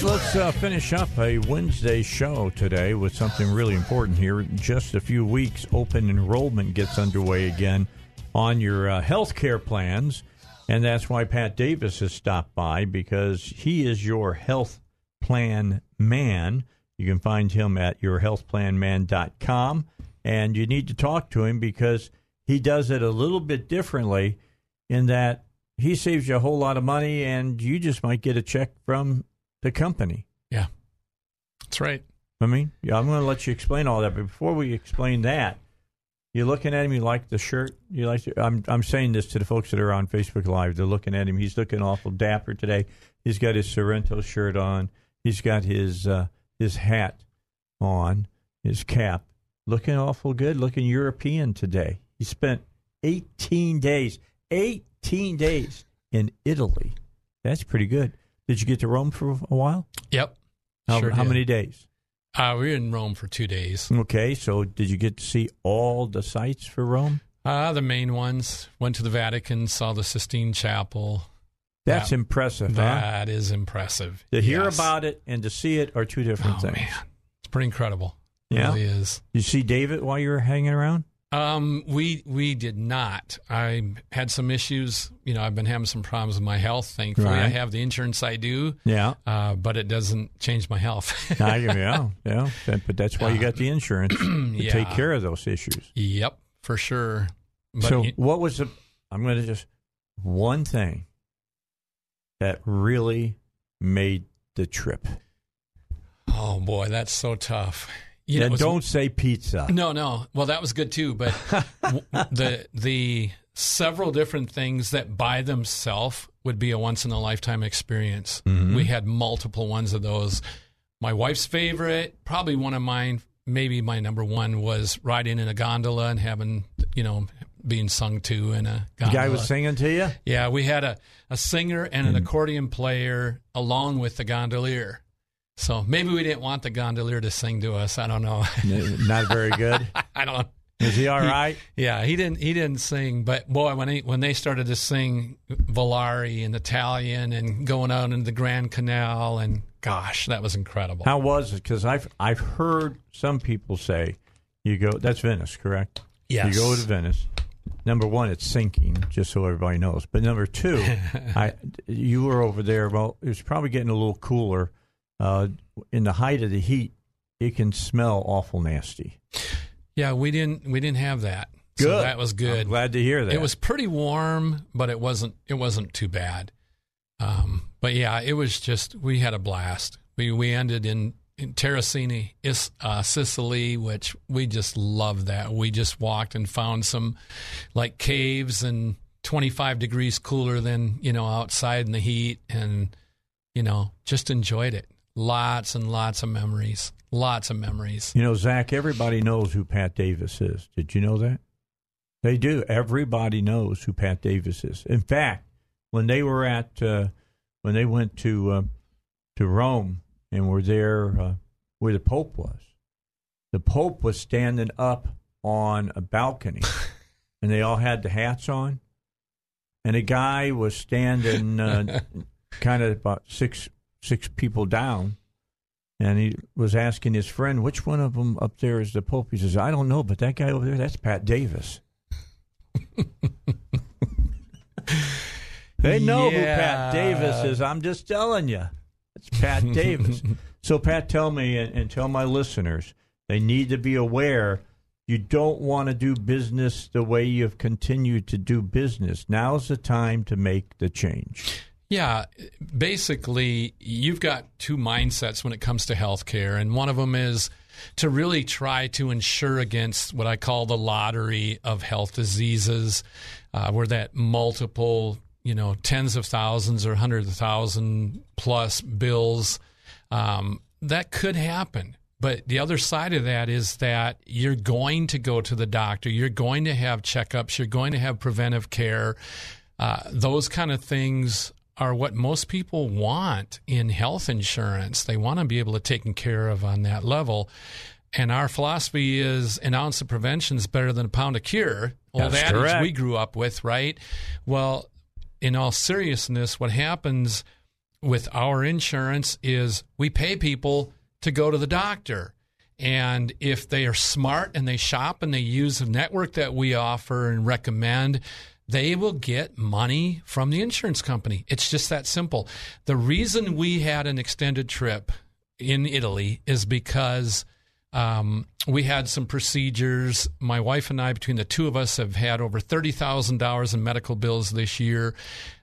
Let's finish up a Wednesday show today with something really important here. In just a few weeks, open enrollment gets underway again on your health care plans, and that's why Pat Davis has stopped by, because he is your health plan man. You can find him at yourhealthplanman.com, and you need to talk to him because he does it a little bit differently in that he saves you a whole lot of money, and you just might get a check from the company. Yeah, that's right. I'm going to let you explain all that, but before we explain that, you're looking at him. You like the shirt. You like. I'm saying this to the folks that are on Facebook Live. They're looking at him. He's looking awful dapper today. He's got his Sorrento shirt on. He's got his hat on, his cap. Looking awful good. Looking European today. He spent 18 days in Italy. That's pretty good. Did you get to Rome for a while? Yep. How many days? We were in Rome for 2 days. Okay, so did you get to see all the sites for Rome? The main ones. Went to the Vatican, saw the Sistine Chapel. That's impressive, That is impressive. To hear about it and to see it are two different things. Man. It's pretty incredible. Yeah. It really is. Did you see David while you were hanging around? We did not. I had some issues. You know, I've been having some problems with my health. Thankfully, I have the insurance I do. Yeah. But it doesn't change my health. Yeah. But that's why you got the insurance to take care of those issues. Yep, for sure. But so what was one thing that really made the trip? Oh, boy, that's so tough. You know, don't say pizza. No. Well, that was good too, but the several different things that by themselves would be a once-in-a-lifetime experience. Mm-hmm. We had multiple ones of those. My wife's favorite, probably one of mine, maybe my number one, was riding in a gondola and having, being sung to in a gondola. The guy was singing to you? Yeah, we had a singer and an accordion player along with the gondolier. So maybe we didn't want the gondolier to sing to us. I don't know. Not very good. I don't. Is he all right? Yeah, he didn't sing. But boy, when they started to sing Volare in Italian and going out into the Grand Canal, and gosh, that was incredible. How was it? Because I've heard some people say you go. That's Venice, correct? Yes. You go to Venice. Number one, it's sinking, just so everybody knows. But number two, you were over there. Well, it was probably getting a little cooler. In the height of the heat, it can smell awful nasty. Yeah, we didn't have that. Good. So that was good. I'm glad to hear that. It was pretty warm, but it wasn't too bad. But yeah, it was just, we had a blast. We ended in Terracini, Sicily, which we just loved that. We just walked and found some like caves, and 25 degrees cooler than, outside in the heat, and just enjoyed it. Lots and lots of memories. Lots of memories. Zach, everybody knows who Pat Davis is. Did you know that? They do. Everybody knows who Pat Davis is. In fact, when they were when they went to Rome and were there where the Pope was standing up on a balcony, and they all had the hats on, and a guy was standing kind of about six people down, and he was asking his friend, which one of them up there is the Pope? He says, I don't know, but that guy over there, that's Pat Davis. They know who Pat Davis is. I'm just telling you. It's Pat Davis. So, Pat, tell me and tell my listeners, they need to be aware you don't want to do business the way you've continued to do business. Now's the time to make the change. Yeah, basically, you've got two mindsets when it comes to healthcare, and one of them is to really try to insure against what I call the lottery of health diseases, where that multiple, tens of thousands or hundreds of thousand plus bills, that could happen. But the other side of that is that you're going to go to the doctor, you're going to have checkups, you're going to have preventive care. Those kind of things are what most people want in health insurance. They want to be able to take care of on that level. And our philosophy is an ounce of prevention is better than a pound of cure. Well, that is we grew up with, right? Well, in all seriousness, what happens with our insurance is we pay people to go to the doctor. And if they are smart and they shop and they use the network that we offer and recommend, they will get money from the insurance company. It's just that simple. The reason we had an extended trip in Italy is because we had some procedures. My wife and I, between the two of us, have had over $30,000 in medical bills this year.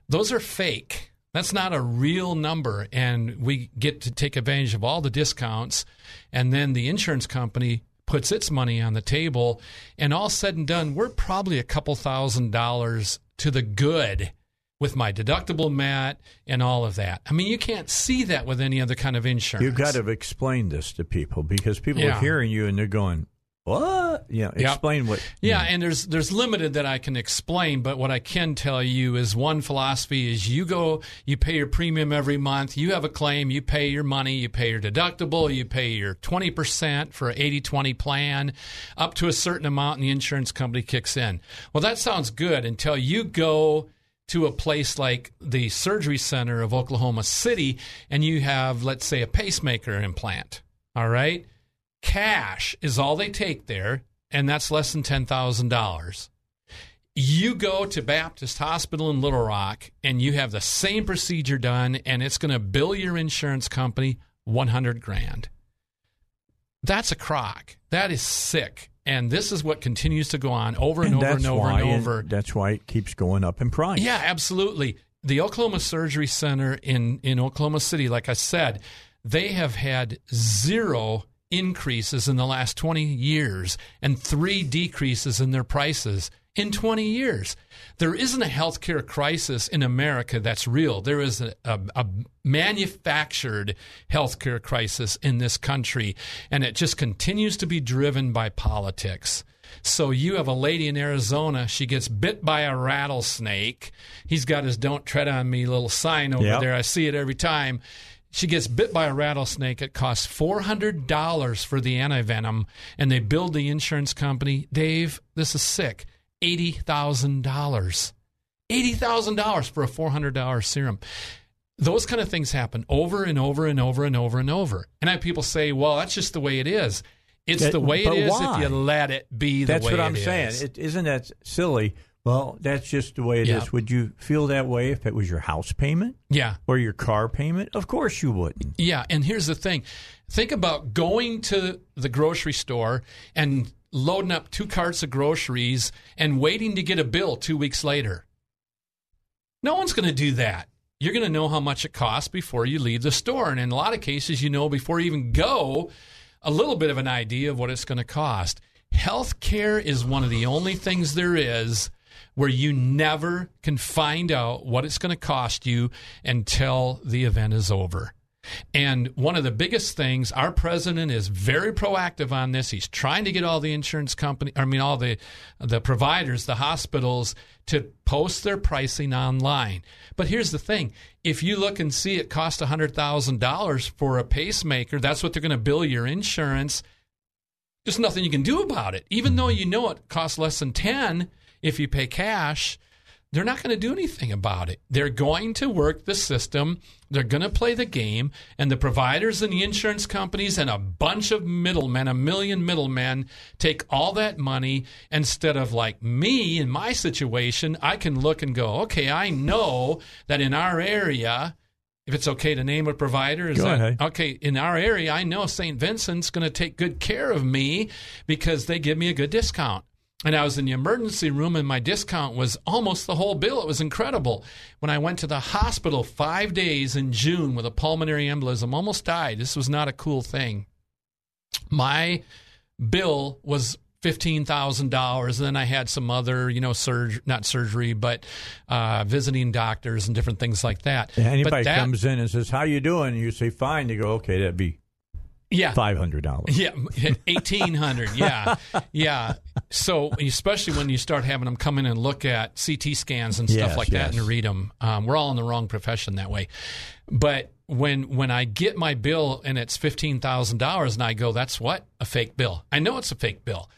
Those are fake. That's not a real number. And we get to take advantage of all the discounts. And then the insurance company puts its money on the table, and all said and done, we're probably a couple $1,000s to the good with my deductible mat and all of that. I mean, you can't see that with any other kind of insurance. You've got to explain this to people, because people are hearing you and they're going, what? Yeah, explain what. Yeah, and there's limited that I can explain, but what I can tell you is one philosophy is you go, you pay your premium every month, you have a claim, you pay your money, you pay your deductible, you pay your 20% for an 80-20 plan, up to a certain amount, and the insurance company kicks in. Well, that sounds good until you go to a place like the Surgery Center of Oklahoma City, and you have, let's say, a pacemaker implant, all right? Cash is all they take there, and that's less than $10,000. You go to Baptist Hospital in Little Rock, and you have the same procedure done, and it's going to bill your insurance company $100,000. That's a crock. That is sick. And this is what continues to go on over and over and over and over. That's why it keeps going up in price. Yeah, absolutely. The Oklahoma Surgery Center in Oklahoma City, like I said, they have had zero increases in the last 20 years and 3 decreases in their prices in 20 years. There isn't a healthcare crisis in America that's real. There is a manufactured healthcare crisis in this country, and it just continues to be driven by politics. So you have a lady in Arizona, she gets bit by a rattlesnake. He's got his "Don't Tread on Me" little sign over there. I see it every time. She gets bit by a rattlesnake. It costs $400 for the antivenom, and they billed the insurance company, Dave, this is sick, $80,000. $80,000 for a $400 serum. Those kind of things happen over and over and over and over and over. And I have people say, well, that's just the way it is. It's the way it is if you let it be the way it is. That's what I'm saying. Isn't that silly? Well, that's just the way it is. Would you feel that way if it was your house payment? Yeah. Or your car payment? Of course you wouldn't. Yeah, and here's the thing. Think about going to the grocery store and loading up 2 carts of groceries and waiting to get a bill 2 weeks later. No one's going to do that. You're going to know how much it costs before you leave the store. And in a lot of cases, you know before you even go, a little bit of an idea of what it's going to cost. Healthcare is one of the only things there is where you never can find out what it's going to cost you until the event is over. And one of the biggest things, our president is very proactive on this. He's trying to get all the insurance company, all the providers, the hospitals, to post their pricing online. But here's the thing. If you look and see it costs $100,000 for a pacemaker, that's what they're going to bill your insurance. There's nothing you can do about it. Even though you know it costs less than $10,000, if you pay cash, they're not going to do anything about it. They're going to work the system. They're going to play the game. And the providers and the insurance companies and a bunch of middlemen, a million middlemen, take all that money instead of, like me in my situation, I can look and go, okay, I know that in our area if it's okay to name a provider. Is that okay? In our area, I know St. Vincent's going to take good care of me because they give me a good discount. And I was in the emergency room, and my discount was almost the whole bill. It was incredible. When I went to the hospital 5 days in June with a pulmonary embolism, almost died. This was not a cool thing. My bill was $15,000, and then I had some other, visiting doctors and different things like that. And anybody comes in and says, "How you doing?" You say, "Fine." They go, "Okay, that'd be $500." Yeah, $1,800. Yeah. So especially when you start having them come in and look at CT scans and stuff that and read them, we're all in the wrong profession that way. But when I get my bill and it's $15,000 and I go, that's what? A fake bill. I know it's a fake bill.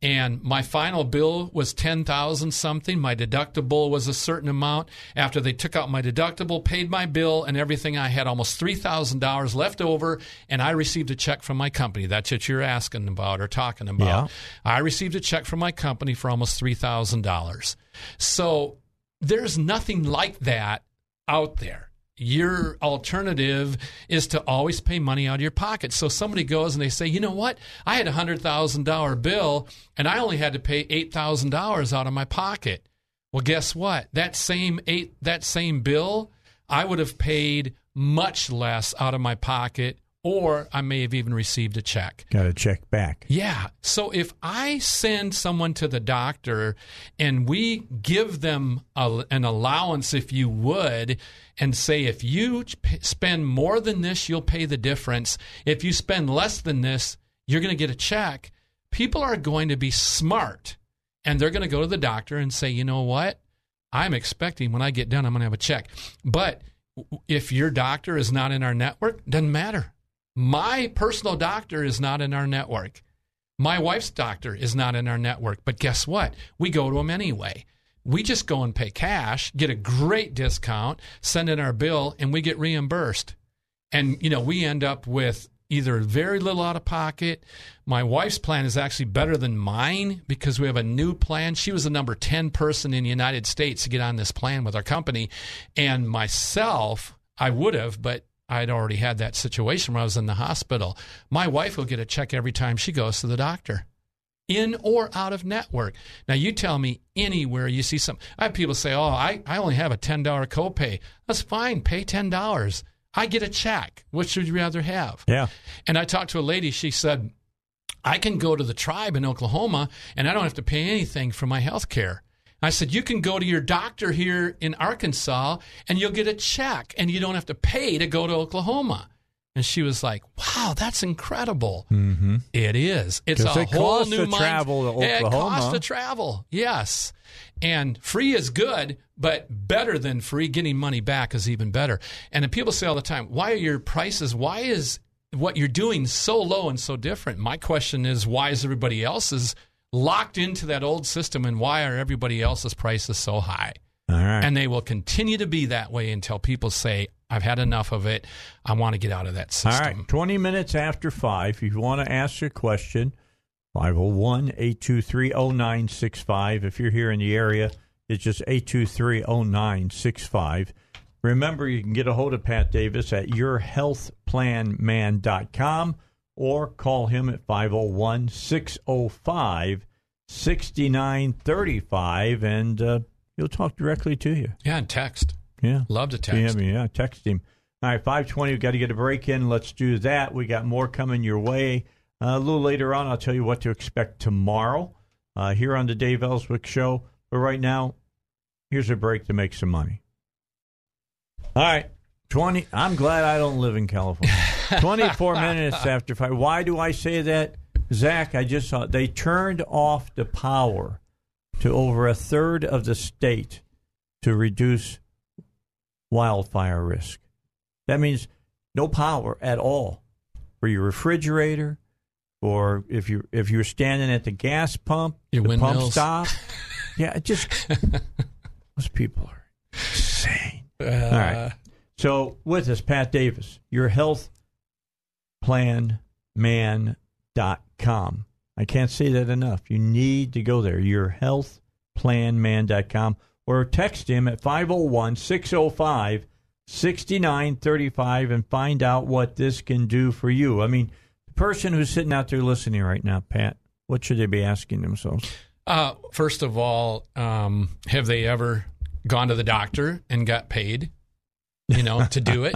And my final bill was $10,000 something. My deductible was a certain amount. After they took out my deductible, paid my bill and everything, I had almost $3,000 left over, and I received a check from my company. That's what you're asking about or talking about. Yeah. I received a check from my company for almost $3,000. So there's nothing like that out there. Your alternative is to always pay money out of your pocket. So somebody goes and they say, you know what? I had a $100,000 bill and I only had to pay $8,000 out of my pocket. Well, guess what? That same bill, I would have paid much less out of my pocket, or I may have even received a check. Got a check back. Yeah. So if I send someone to the doctor and we give them an allowance, if you would, and say, if you spend more than this, you'll pay the difference. If you spend less than this, you're going to get a check. People are going to be smart, and they're going to go to the doctor and say, you know what? I'm expecting when I get done, I'm going to have a check. But if your doctor is not in our network, doesn't matter. My personal doctor is not in our network. My wife's doctor is not in our network. But guess what? We go to them anyway. We just go and pay cash, get a great discount, send in our bill, and we get reimbursed. And, we end up with either very little out of pocket. My wife's plan is actually better than mine because we have a new plan. She was the number 10 person in the United States to get on this plan with our company. And myself, I would have, but I'd already had that situation where I was in the hospital. My wife will get a check every time she goes to the doctor, in or out of network. Now, you tell me anywhere you see something. I have people say, I only have a $10 copay. That's fine. Pay $10. I get a check. Which would you rather have? Yeah. And I talked to a lady. She said, I can go to the Tribe in Oklahoma, and I don't have to pay anything for my health care. I said, you can go to your doctor here in Arkansas, and you'll get a check, and you don't have to pay to go to Oklahoma. And she was like, wow, that's incredible. Mm-hmm. It is. It's a whole new mindset. Travel to Oklahoma. It costs to travel, yes. And free is good, but better than free. Getting money back is even better. And people say all the time, why is what you're doing so low and so different? My question is, why is everybody else's locked into that old system, and why are everybody else's prices so high? All right. And they will continue to be that way until people say, I've had enough of it. I want to get out of that system. All right, 20 minutes after 5, if you want to ask a question, 501-823-0965. If you're here in the area, it's just 823-0965. Remember, you can get a hold of Pat Davis at yourhealthplanman.com or call him at 501-605-6935, and he'll talk directly to you. Yeah, and text. Yeah. Love to text. Yeah, text him. All right, 5:20, we've got to get a break in. Let's do that. We got more coming your way. A little later on, I'll tell you what to expect tomorrow here on the Dave Elswick Show. But right now, here's a break to make some money. All right, 20. I'm glad I don't live in California. 24 minutes after 5. Why do I say that? Zach, I just saw they turned off the power to over a third of the state to reduce wildfire risk. That means no power at all for your refrigerator, or if you're standing at the gas pump, your windmills. Pump stop. Yeah, those people are insane. All right. So with us, Pat Davis, yourhealthplanman.com. I can't say that enough. You need to go there, yourhealthplanman.com, or text him at 501-605-6935. 6935 and find out what this can do for you. I mean, the person who's sitting out there listening right now, Pat, what should they be asking themselves? First of all, have they ever gone to the doctor and got paid, you know, to do it?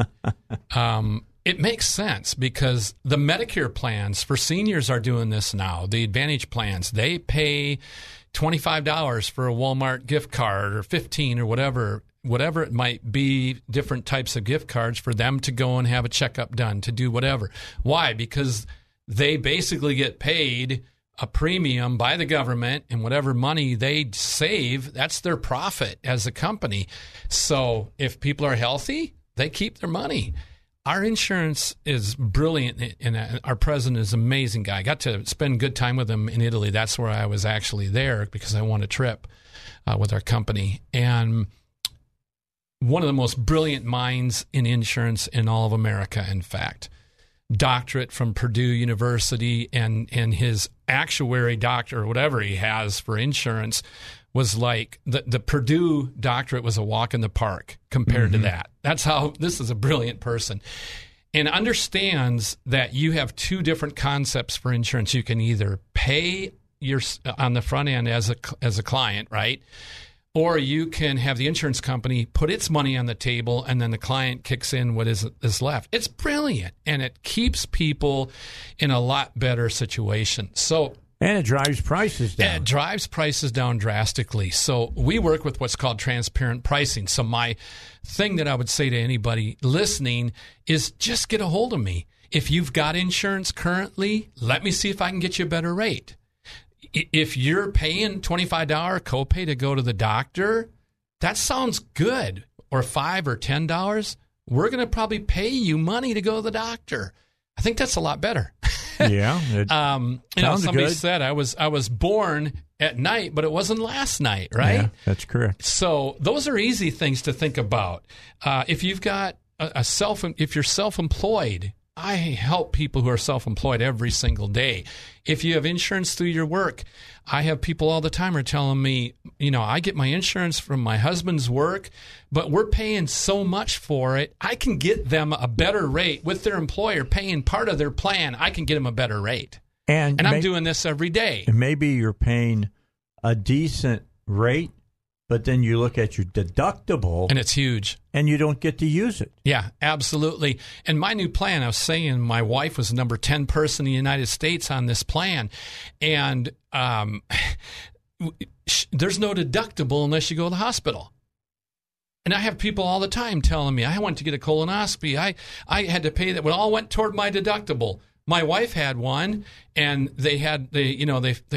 It makes sense because the Medicare plans for seniors are doing this now. The Advantage plans, they pay $25 for a Walmart gift card or $15 or whatever it might be, different types of gift cards for them to go and have a checkup done, to do whatever. Why? Because they basically get paid a premium by the government, and whatever money they save, that's their profit as a company. So if people are healthy, they keep their money. Our insurance is brilliant, and our president is an amazing guy. I got to spend good time with him in Italy. That's where I was actually there because I won a trip with our company. And one of the most brilliant minds in insurance in all of America, in fact. Doctorate from Purdue University, and his actuary doctor, or whatever he has for insurance, was like the Purdue doctorate was a walk in the park compared to that. That's how this is a brilliant person, and understands that you have two different concepts for insurance. You can either pay your on the front end as a client, right? Or you can have the insurance company put its money on the table, and then the client kicks in what is left. It's brilliant, and it keeps people in a lot better situation. And it drives prices down. And it drives prices down drastically. So we work with what's called transparent pricing. So my thing that I would say to anybody listening is just get a hold of me. If you've got insurance currently, let me see if I can get you a better rate. If you're paying $25 copay to go to the doctor, that sounds good. Or $5 or $10, we're going to probably pay you money to go to the doctor. I think that's a lot better. Yeah. Somebody good. Said I was born at night, but it wasn't last night, right? Yeah, that's correct. So those are easy things to think about. If you've got if you're self-employed, I help people who are self-employed every single day. If you have insurance through your work, I have people all the time are telling me, you know, I get my insurance from my husband's work, but we're paying so much for it. I can get them a better rate with their employer paying part of their plan. I can get them a better rate. And I'm doing this every day. And maybe you're paying a decent rate, but then you look at your deductible. And it's huge. And you don't get to use it. Yeah, absolutely. And my new plan, I was saying my wife was the number 10 person in the United States on this plan. And there's no deductible unless you go to the hospital. And I have people all the time telling me, I went to get a colonoscopy. I had to pay that. Well, it all went toward my deductible. My wife had one, and they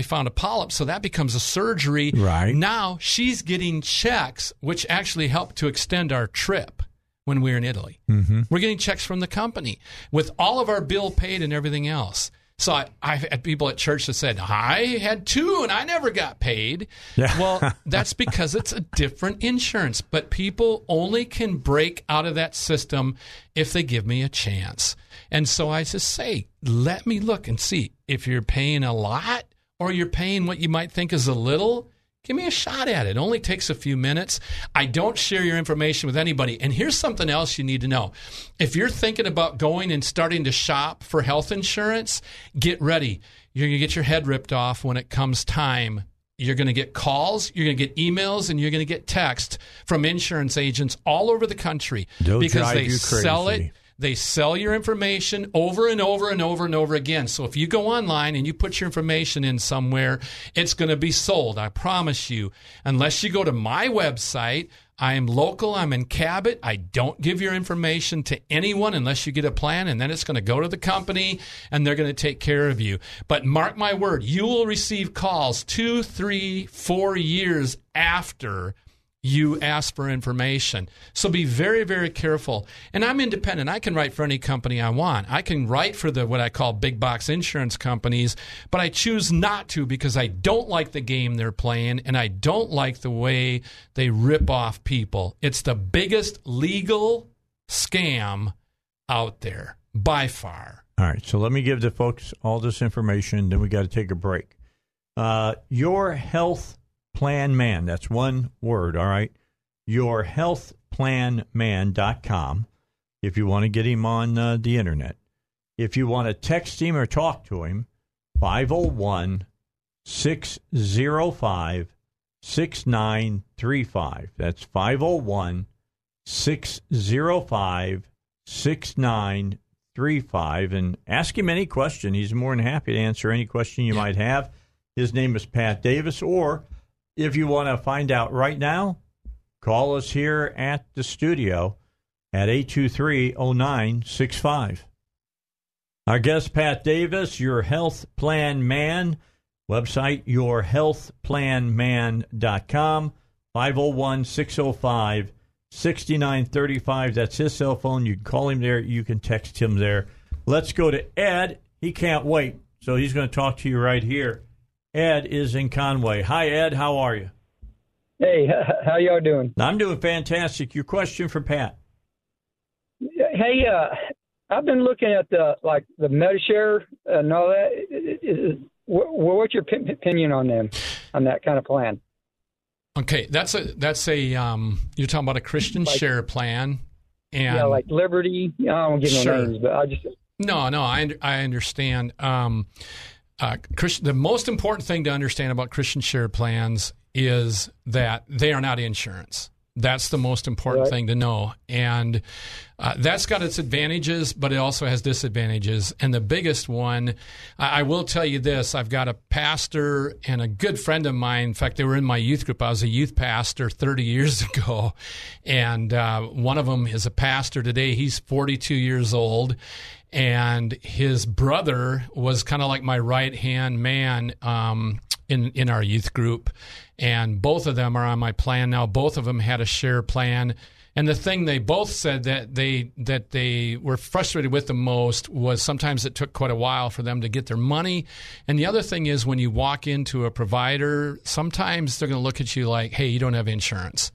found a polyp, so that becomes a surgery. Right. Now she's getting checks, which actually helped to extend our trip when we were in Italy. Mm-hmm. We're getting checks from the company with all of our bill paid and everything else. So I've had people at church that said, I had two and I never got paid. Yeah. Well, that's because it's a different insurance, but people only can break out of that system if they give me a chance. And so I just say, let me look and see if you're paying a lot or you're paying what you might think is a little. Give me a shot at it. It only takes a few minutes. I don't share your information with anybody. And here's something else you need to know. If you're thinking about going and starting to shop for health insurance, get ready. You're going to get your head ripped off when it comes time. You're going to get calls, you're going to get emails, and you're going to get texts from insurance agents all over the country. They'll because they sell it. They sell your information over and over and over and over again. So if you go online and you put your information in somewhere, it's going to be sold, I promise you. Unless you go to my website, I am local, I'm in Cabot. I don't give your information to anyone unless you get a plan, and then it's going to go to the company, and they're going to take care of you. But mark my word, you will receive calls 2, 3, 4 years after you ask for information. So be very, very careful. And I'm independent. I can write for any company I want. I can write for the what I call big box insurance companies, but I choose not to because I don't like the game they're playing and I don't like the way they rip off people. It's the biggest legal scam out there by far. All right. So let me give the folks all this information, then we got to take a break. Your Health Plan Man. That's one word, all right? yourhealthplanman.com if you want to get him on the internet. If you want to text him or talk to him, 501-605-6935. That's 501-605-6935. And ask him any question. He's more than happy to answer any question you might have. His name is Pat Davis. Or if you want to find out right now, call us here at the studio at 823-0965. Our guest, Pat Davis, Your Health Plan Man, website yourhealthplanman.com, 501-605-6935. That's his cell phone. You can call him there. You can text him there. Let's go to Ed. He can't wait, so he's going to talk to you right here. Ed is in Conway. Hi, Ed. How are you? Hey, how y'all doing? I'm doing fantastic. Your question for Pat. Hey, I've been looking at the MediShare and all that. What's your opinion on them, on that kind of plan? Okay, that's a you're talking about a Christian share plan, and yeah, like Liberty. I don't give no names, but I just I understand. The most important thing to understand about Christian share plans is that they are not insurance. That's the most important thing to know. And that's got its advantages, but it also has disadvantages. And the biggest one, I will tell you this. I've got a pastor and a good friend of mine. In fact, they were in my youth group. I was a youth pastor 30 years ago. And one of them is a pastor today. He's 42 years old. And his brother was kind of like my right-hand man in our youth group. And both of them are on my plan now. Both of them had a share plan. And the thing they both said that they were frustrated with the most was sometimes it took quite a while for them to get their money. And the other thing is when you walk into a provider, sometimes they're going to look at you like, hey, you don't have insurance.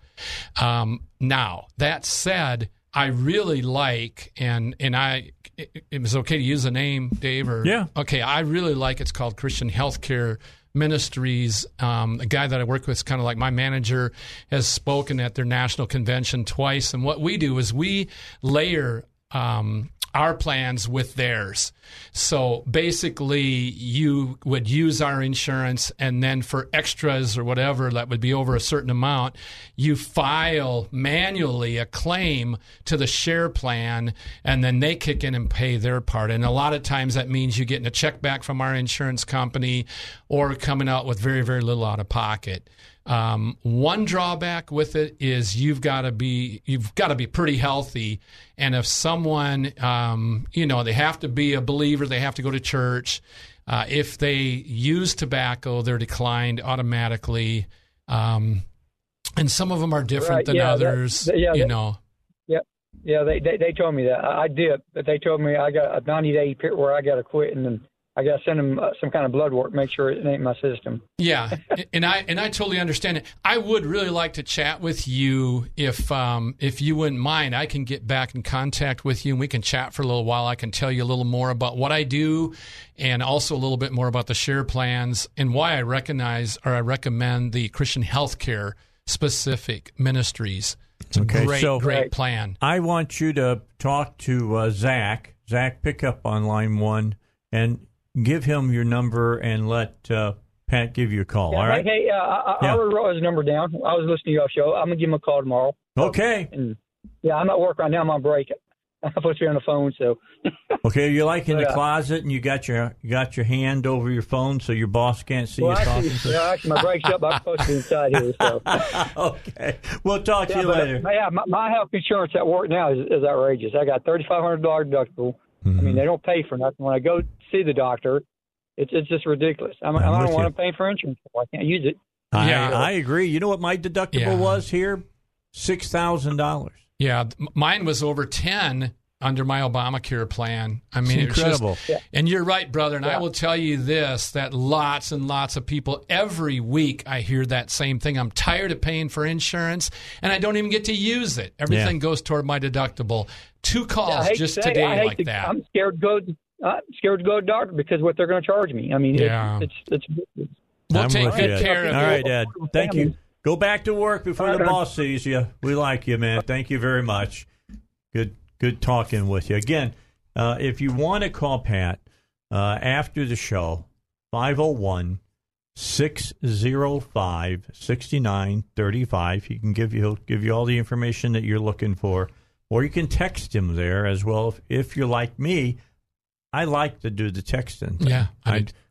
Now, that said, I really like, it was okay to use the name, Dave? Or, yeah. Okay, I really like it's called Christian Healthcare Ministries. A guy that I work with is kind of like my manager, has spoken at their national convention twice. And what we do is we layer our plans with theirs. So basically you would use our insurance, and then for extras or whatever that would be over a certain amount, you file manually a claim to the share plan, and then they kick in and pay their part. And a lot of times that means you getting a check back from our insurance company or coming out with very, very little out of pocket. One drawback with it is you've got to be pretty healthy, and if someone they have to be a believer, they have to go to church. If they use tobacco, they're declined automatically, and some of them are different than others. They told me that I did, but they told me I got a 90-day period where I got to quit, and then I got to send them some kind of blood work, make sure it ain't my system. Yeah, and I totally understand it. I would really like to chat with you if you wouldn't mind. I can get back in contact with you, and we can chat for a little while. I can tell you a little more about what I do, and also a little bit more about the share plans and why I recommend the Christian Healthcare specific ministries. It's a great plan. I want you to talk to Zach. Zach, pick up on line one and give him your number and let Pat give you a call, all right? Hey, I wrote his number down. I was listening to your show. I'm going to give him a call tomorrow. Okay. I'm at work right now. I'm on break. I'm supposed to be on the phone, so. Okay, you're like in the closet, and you got your hand over your phone so your boss can't see you talking. Actually, my break's up. I'm supposed to be inside here, so. Okay. We'll talk to you later. My health insurance at work now is outrageous. I got $3,500 deductible. Mm-hmm. I mean, they don't pay for nothing. When I go see the doctor, it's just ridiculous. I don't want to pay for insurance. I can't use it. I agree. You know what my deductible was here? $6,000. Yeah, mine was over 10 under my Obamacare plan. I mean, it's incredible. And you're right, brother. And I will tell you this, that lots and lots of people, every week I hear that same thing. I'm tired of paying for insurance, and I don't even get to use it. Everything goes toward my deductible. Two calls just today like that. I'm scared to go to the doctor because what they're going to charge me. I mean, We'll take good care of you. All right, Ed. Thank you. Go back to work before the boss sees you. We like you, man. Thank you very much. Good talking with you. Again, if you want to call Pat after the show, 501-605-6935. He'll give you all the information that you're looking for, or you can text him there as well. If you're like me, I like to do the texting. Yeah,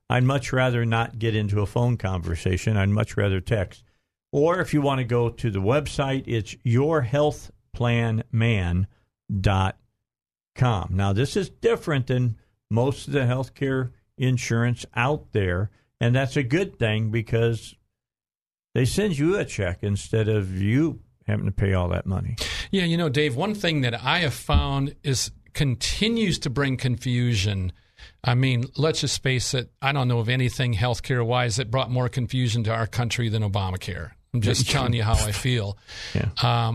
I'd much rather not get into a phone conversation. I'd much rather text. Or if you want to go to the website, it's yourhealthplanman.com. Now, this is different than most of the healthcare insurance out there. And that's a good thing because they send you a check instead of you having to pay all that money. Yeah, you know, Dave, one thing that I have found is continues to bring confusion. I mean, let's just face it. I don't know of anything healthcare-wise that brought more confusion to our country than Obamacare. I'm just telling you how I feel. Yeah.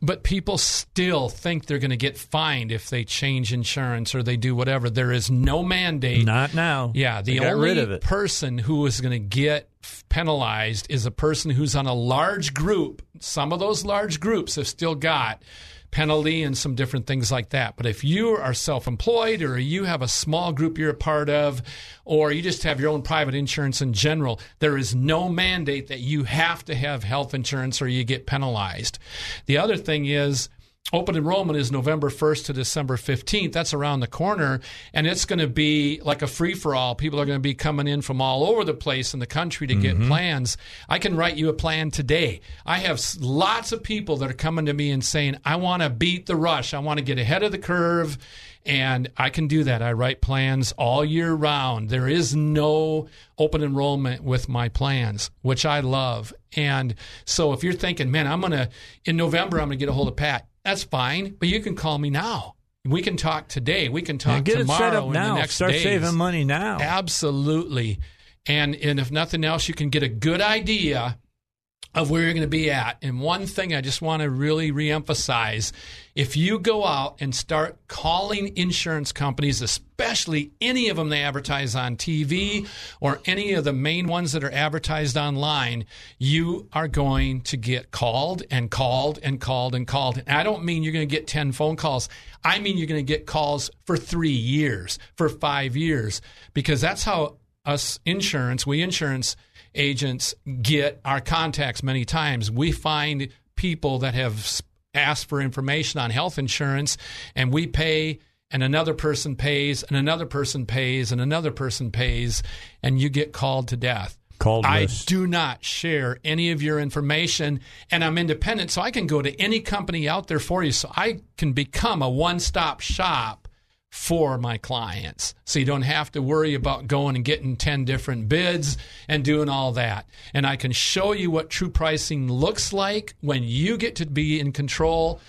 But people still think they're going to get fined if they change insurance or they do whatever. There is no mandate. Not now. Yeah, the only person who is going to get penalized is a person who's on a large group. Some of those large groups have still got penalty and some different things like that. But if you are self-employed or you have a small group you're a part of, or you just have your own private insurance in general, there is no mandate that you have to have health insurance or you get penalized. The other thing is open enrollment is November 1st to December 15th. That's around the corner, and it's going to be like a free-for-all. People are going to be coming in from all over the place in the country to get plans. I can write you a plan today. I have lots of people that are coming to me and saying, I want to beat the rush. I want to get ahead of the curve, and I can do that. I write plans all year round. There is no open enrollment with my plans, which I love. And so if you're thinking, man, in November, I'm going to get a hold of Pat. That's fine, but you can call me now. We can talk today. We can talk tomorrow and the next day. Start saving money now. Absolutely. And if nothing else, you can get a good idea of where you're going to be at. And one thing I just want to really reemphasize, if you go out and start calling insurance companies, especially any of them they advertise on TV or any of the main ones that are advertised online, you are going to get called and called and called and called. And I don't mean you're going to get 10 phone calls. I mean you're going to get calls for 3 years, for 5 years, because that's how we insurance agents get our contacts many times. We find people that have asked for information on health insurance, and we pay, and another person pays, and another person pays, and another person pays, and you get called to death. I do not share any of your information, and I'm independent, so I can go to any company out there for you, so I can become a one-stop shop for my clients. So you don't have to worry about going and getting 10 different bids and doing all that. And I can show you what true pricing looks like when you get to be in control.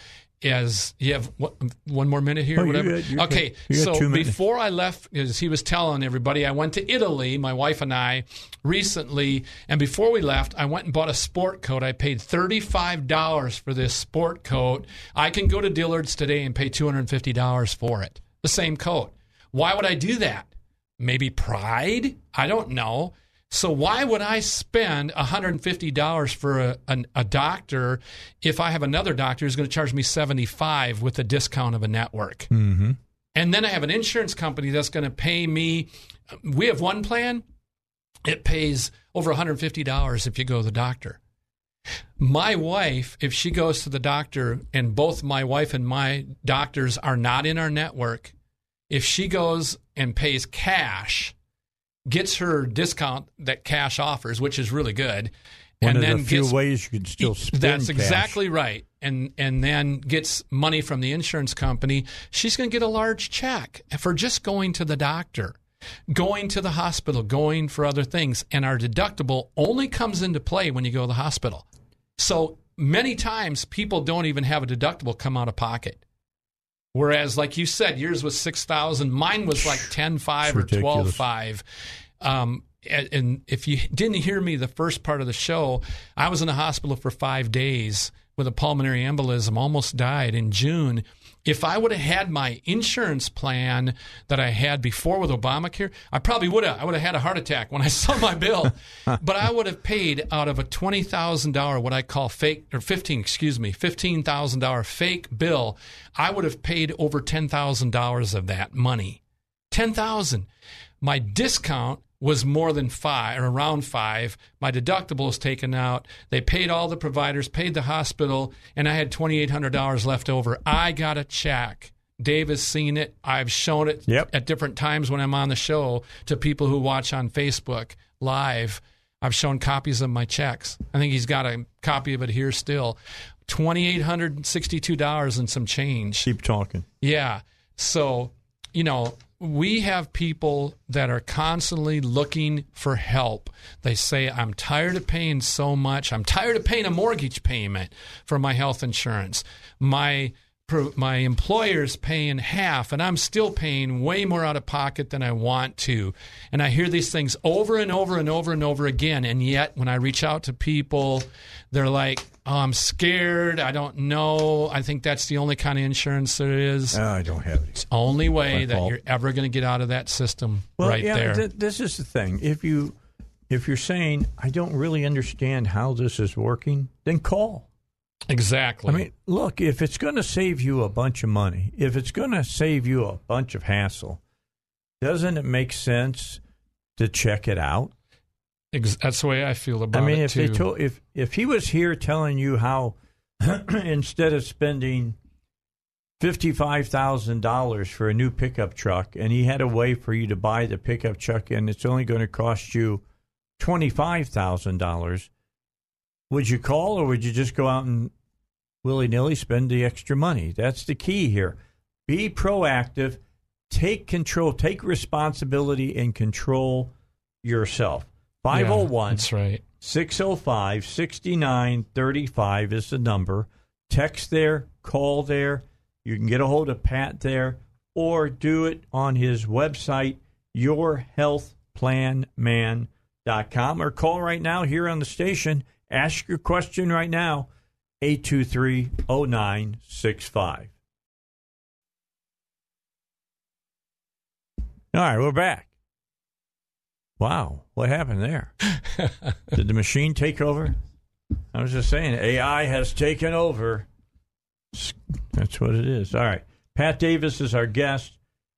As you have one more minute here, whatever. So before I left, as he was telling everybody, I went to Italy, my wife and I, recently. And before we left, I went and bought a sport coat. I paid $35 for this sport coat. I can go to Dillard's today and pay $250 for it. The same coat. Why would I do that? Maybe pride? I don't know. So why would I spend $150 for a doctor if I have another doctor who's going to charge me $75 with a discount of a network? Mm-hmm. And then I have an insurance company that's going to pay me. We have one plan. It pays over $150 if you go to the doctor. My wife, if she goes to the doctor, and both my wife and my doctors are not in our network, if she goes and pays cash, gets her discount that cash offers, which is really good, and then a few ways you can still spend. That's exactly right. And then gets money from the insurance company, she's going to get a large check for just going to the doctor, going to the hospital, going for other things. And our deductible only comes into play when you go to the hospital. So many times people don't even have a deductible come out of pocket. Whereas, like you said, yours was $6,000. Mine was like $10,500 or $12,500. And if you didn't hear me the first part of the show, I was in the hospital for 5 days with a pulmonary embolism, almost died in June. If I would have had my insurance plan that I had before with Obamacare, I probably would have. I would have had a heart attack when I saw my bill. But I would have paid out of a $20,000, what I call fake, or $15,000 fake bill. I would have paid over $10,000 of that money. $10,000. My discount was more than $5,000 or around $5,000. My deductible was taken out. They paid all the providers, paid the hospital, and I had $2,800 left over. I got a check. Dave has seen it. I've shown it at different times when I'm on the show to people who watch on Facebook Live. I've shown copies of my checks. I think he's got a copy of it here still. $2,862 and some change. Keep talking. Yeah. So, you know, we have people that are constantly looking for help. They say, I'm tired of paying so much. I'm tired of paying a mortgage payment for my health insurance. My employer's paying half, and I'm still paying way more out of pocket than I want to. And I hear these things over and over and over and over again. And yet when I reach out to people, they're like, oh, I'm scared. I don't know. I think that's the only kind of insurance there is. I don't have it. It's the only way that you're ever going to get out of that system there. This is the thing. If you're saying, I don't really understand how this is working, then call. Exactly. I mean, look, if it's going to save you a bunch of money, if it's going to save you a bunch of hassle, doesn't it make sense to check it out? That's the way I feel about it. I mean, if he was here telling you how instead of spending $55,000 for a new pickup truck, and he had a way for you to buy the pickup truck, and it's only going to cost you $25,000, would you call, or would you just go out and willy-nilly spend the extra money? That's the key here. Be proactive. Take control. Take responsibility and control yourself. 501-605-6935 is the number. Text there. Call there. You can get a hold of Pat there, or do it on his website, yourhealthplanman.com, or call right now here on the station. Ask your question right now, 823-0965. All right, we're back. Wow, what happened there? Did the machine take over? I was just saying, AI has taken over. That's what it is. All right, Pat Davis is our guest.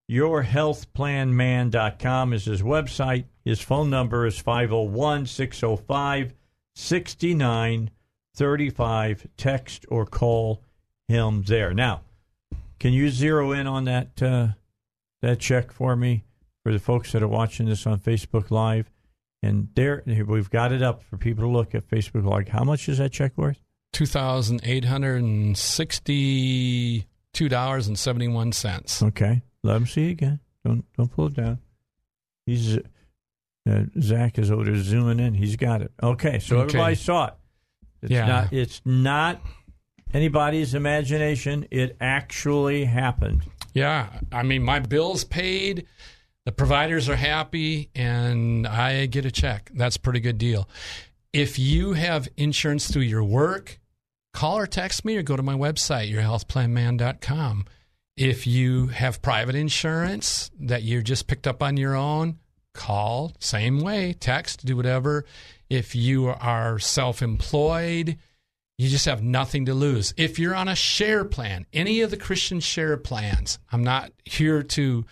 YourHealthPlanMan.com is his website. His phone number is 501-605-6935. Text or call him there. Now, can you zero in on that that check for me, for the folks that are watching this on Facebook Live? And there, we've got it up for people to look at Facebook Live. How much is that check worth? $2,862.71. Okay, let him see it again. Don't pull it down. He's Zach is over zooming in. He's got it. Okay, so everybody saw it. It's not anybody's imagination. It actually happened. Yeah, I mean, my bill's paid, the providers are happy, and I get a check. That's a pretty good deal. If you have insurance through your work, call or text me or go to my website, yourhealthplanman.com. If you have private insurance that you just picked up on your own, call, same way, text, do whatever. If you are self-employed, you just have nothing to lose. If you're on a share plan, any of the Christian share plans, I'm not here to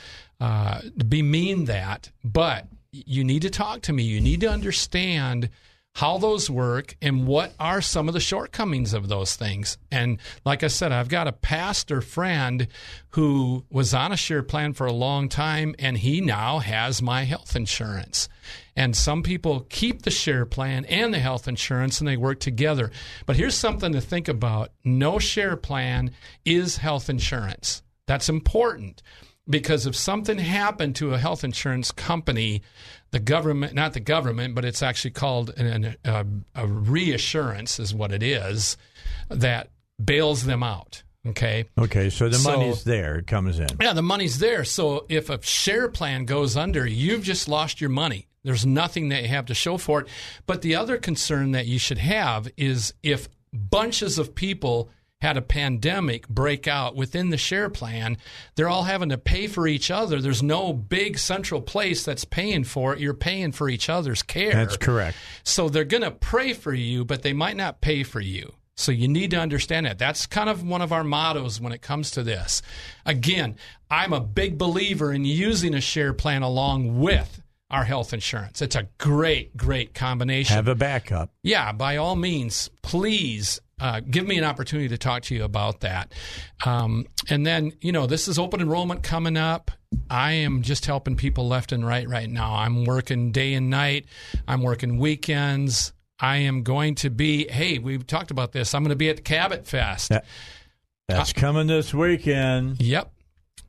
be mean that, but you need to talk to me. You need to understand how those work and what are some of the shortcomings of those things. And like I said, I've got a pastor friend who was on a share plan for a long time, and he now has my health insurance. And some people keep the share plan and the health insurance, and they work together. But here's something to think about. No share plan is health insurance. That's important. Because if something happened to a health insurance company, the government, not the government, but it's actually called a reassurance is what it is, that bails them out, okay? Okay, so the money's there. It comes in. Yeah, the money's there. So if a share plan goes under, you've just lost your money. There's nothing that you have to show for it. But the other concern that you should have is if bunches of people had a pandemic break out within the share plan, they're all having to pay for each other. There's no big central place that's paying for it. You're paying for each other's care. That's correct. So they're going to pray for you, but they might not pay for you. So you need to understand that. That's kind of one of our mottos when it comes to this. Again, I'm a big believer in using a share plan along with our health insurance. It's a great, great combination. Have a backup. Yeah, by all means, please give me an opportunity to talk to you about that. And then, you know, this is open enrollment coming up. I am just helping people left and right now. I'm working day and night. I'm working weekends. I am going to be, hey, we've talked about this. I'm going to be at the Cabot Fest. That's coming this weekend. Yep.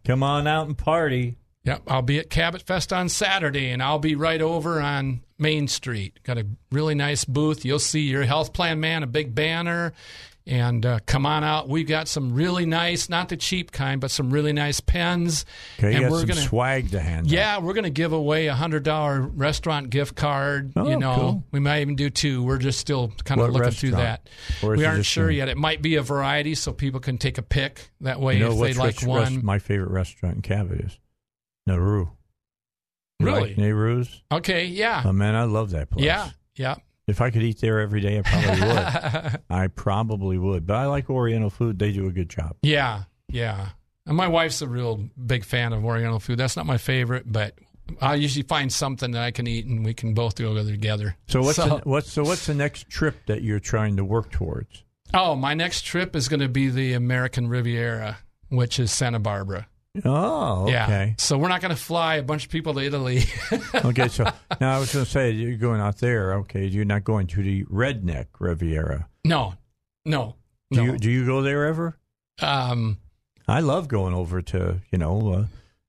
Come on out and party. Yep. I'll be at Cabot Fest on Saturday, and I'll be right over on Main Street. Got a really nice booth. You'll see Your Health Plan Man, a big banner, and come on out. We've got some really nice, not the cheap kind, but some really nice pens. Okay, and we're some swag to hand out. Yeah, we're going to give away a $100 restaurant gift card. Oh, you know, cool. We might even do two. We're just still kind of looking through that. We aren't sure yet. It might be a variety, so people can take a pick that way, you know, if they like one. My favorite restaurant in Cabot is Nauru. Really? Like Nauru's? Okay, yeah. Oh, man, I love that place. Yeah, yeah. If I could eat there every day, I probably would. But I like Oriental food. They do a good job. Yeah, yeah. And my wife's a real big fan of Oriental food. That's not my favorite, but I usually find something that I can eat, and we can both go together. So what's the next trip that you're trying to work towards? Oh, my next trip is going to be the American Riviera, which is Santa Barbara. Oh, okay. Yeah. So we're not going to fly a bunch of people to Italy. Okay, so now I was going to say, you're going out there, okay, you're not going to the Redneck Riviera. No. Do you go there ever? I love going over to, you know,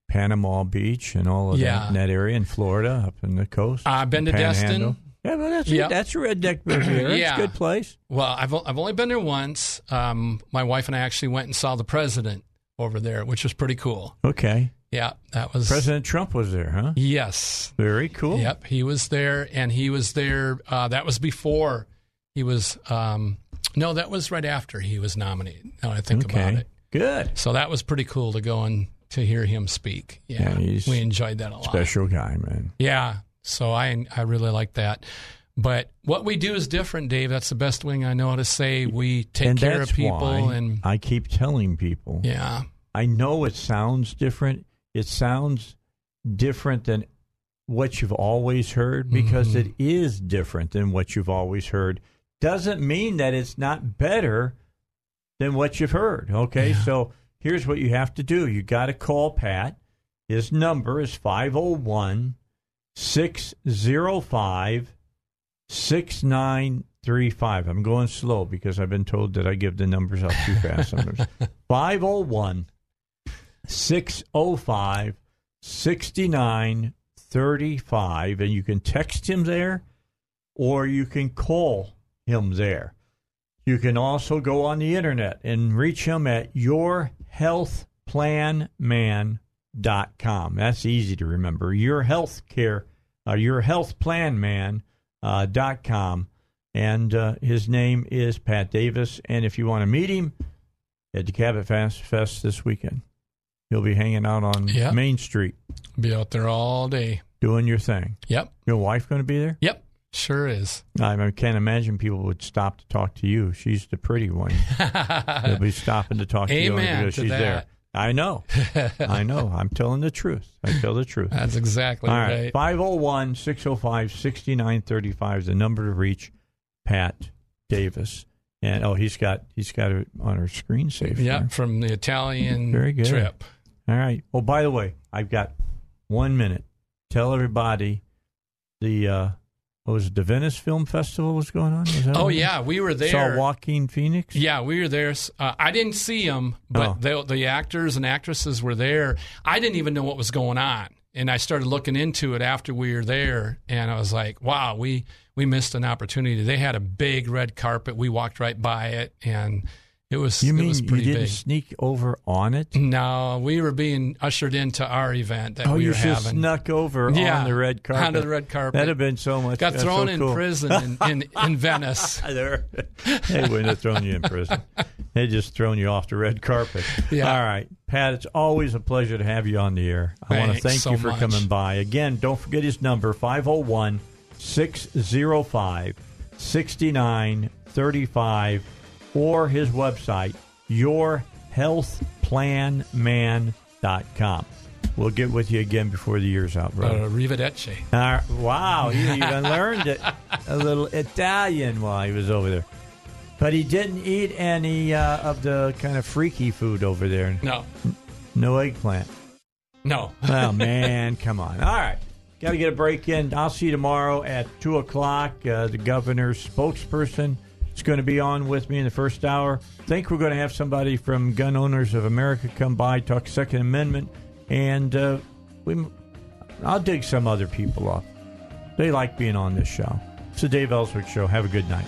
Panama Beach and all of that, in that area in Florida, up in the coast. I've been to Destin. Yeah, well, that's a redneck Riviera. It's a good place. Well, I've only been there once. My wife and I actually went and saw the president over there, which was pretty cool. Okay. Yeah, that was... President Trump was there, huh? Yes. Very cool. Yep, he was there, and he was there... that was before he was... no, that was right after he was nominated, now I think about it. Good. So that was pretty cool to go and to hear him speak. Yeah, we enjoyed that a lot. Special guy, man. Yeah, so I really like that. But what we do is different, Dave. That's the best thing I know how to say. We take care of people. And I keep telling people. Yeah. I know it sounds different. It sounds different than what you've always heard, because it is different than what you've always heard. Doesn't mean that it's not better than what you've heard. Okay, so here's what you have to do. You got to call Pat. His number is 501-605-6935. I'm going slow because I've been told that I give the numbers out too fast sometimes. 501-605-6935. And you can text him there, or you can call him there. You can also go on the internet and reach him at yourhealthplanman.com. That's easy to remember. Yourhealthplanman.com, and his name is Pat Davis. And if you want to meet him at the Cabot Fest this weekend, he'll be hanging out on Main Street. Be out there all day doing your thing. Yep. Your wife going to be there? Yep, sure is. I can't imagine people would stop to talk to you. She's the pretty one. They'll be stopping to talk to you only because she's there. I know. I know. I'm telling the truth. I tell the truth. That's exactly right. 501-605-6935 is the number to reach Pat Davis. And he's got it on our screensaver. Yeah, from the Italian trip. All right. Oh, by the way, I've got 1 minute. Tell everybody the Venice Film Festival was going on? We were there. Saw Joaquin Phoenix? Yeah, we were there. I didn't see him, but the actors and actresses were there. I didn't even know what was going on, and I started looking into it after we were there, and I was like, wow, we missed an opportunity. They had a big red carpet. We walked right by it, and it was pretty big. You mean you didn't sneak over on it? No, we were being ushered into our event that we were having. Oh, you just snuck over on the red carpet. Onto the red carpet. That'd have been so much. Got thrown in prison in Venice. They wouldn't have thrown you in prison. They're just throwing you off the red carpet. Yeah. All right. Pat, it's always a pleasure to have you on the air. I want to thank you for coming by. Again, don't forget his number, 501-605-6935, or his website, yourhealthplanman.com. We'll get with you again before the year's out, brother. Arrivederci. Wow, he even learned it, a little Italian while he was over there. But he didn't eat any of the kind of freaky food over there. No. No eggplant. No. Oh, man, come on. All right. Got to get a break in. I'll see you tomorrow at 2 o'clock. The governor's spokesperson is going to be on with me in the first hour. I think we're going to have somebody from Gun Owners of America come by, talk Second Amendment. And I'll dig some other people up. They like being on this show. It's the Dave Elswick Show. Have a good night.